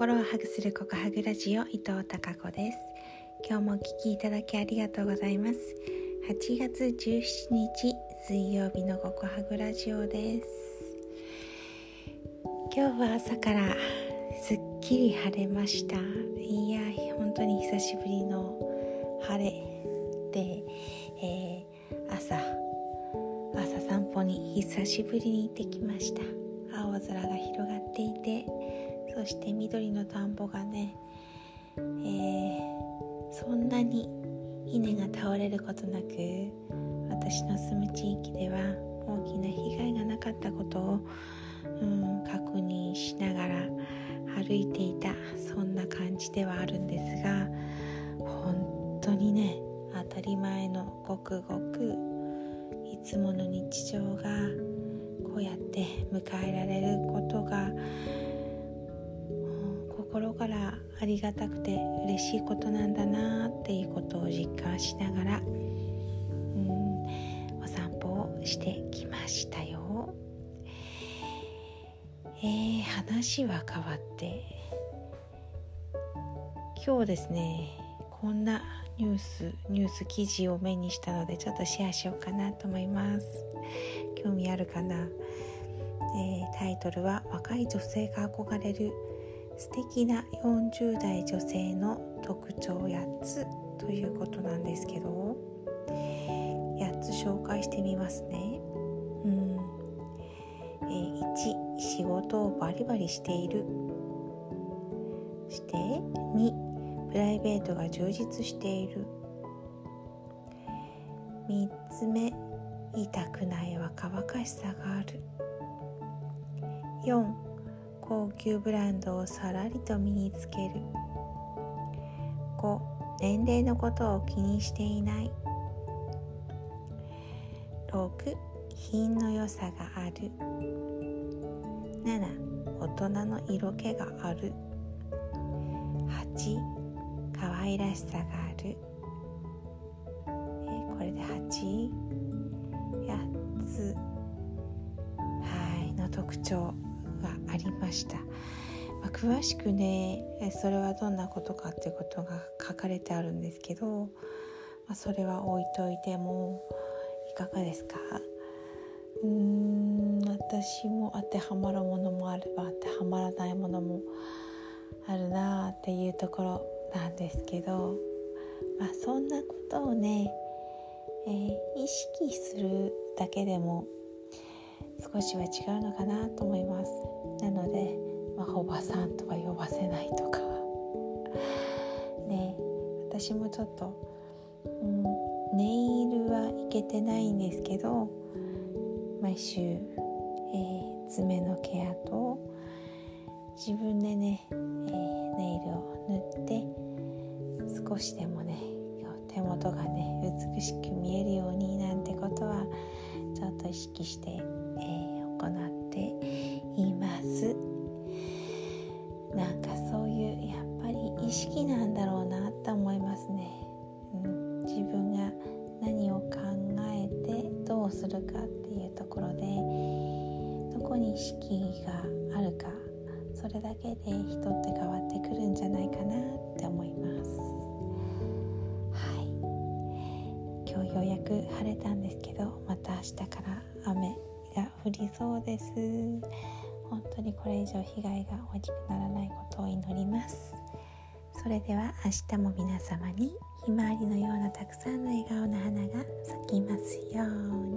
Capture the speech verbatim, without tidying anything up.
心をハグするココハグラジオ、伊藤孝子です。今日もお聞きいただきありがとうございます。はちがつじゅうしちにち水曜日のココハグラジオです。今日は朝からすっきり晴れました。いや、本当に久しぶりの晴れで、えー、朝朝散歩に久しぶりに行ってきました。青空が広がっていて、そして緑の田んぼがね、えー、そんなに稲が倒れることなく、私の住む地域では大きな被害がなかったことを、うん、確認しながら歩いていた、そんな感じではあるんですが、本当にね、当たり前のごくごくいつもの日常がこうやって迎えられることが心からありがたくて嬉しいことなんだなっていうことを実感しながら、うん、お散歩をしてきましたよ。えー、話は変わって今日ですね、こんなニュースニュース記事を目にしたので、ちょっとシェアしようかなと思います。興味あるかな。えー、タイトルは、若い女性が憧れる素敵なよんじゅうだい女性の特徴やっつということなんですけど、やっつ紹介してみますね。うん、えー、いち、仕事をバリバリしている。そしてに、プライベートが充実している。みっつめ、痛くない若々しさがある。よん、高級ブランドをさらりと身につける。ご、年齢のことを気にしていない。ろく、品の良さがある。なな、大人の色気がある。はち、可愛らしさがある。えー、これではち、はちつ、はい、の特徴がありました。まあ、詳しくね、それはどんなことかっていうことが書かれてあるんですけど、まあ、それは置いといてもいかがですか？うーん、私も当てはまるものもあれば当てはまらないものもあるなっていうところなんですけど、まあ、そんなことをね、えー、意識するだけでも少しは違うのかなと思います。なので、まあ、おばさんとは呼ばせないとかね、私もちょっと、うん、ネイルはいけてないんですけど、毎週、えー、爪のケアと自分でね、えー、ネイルを塗って、少しでもね、手元がね、美しく見えるようになんてことはちょっと意識して、えー、行っています。なんかそういうやっぱり意識なんだろうなって思いますね。うん、自分が何を考えてどうするかっていうところで、どこに意識があるか、それだけで人って変わってくるんじゃないかなって思います。はい、今日ようやく晴れたんですけど、また明日から雨が降りそうです。本当にこれ以上被害が大きくならないことを祈ります。それでは明日も皆様にひまわりのようなたくさんの笑顔の花が咲きますように。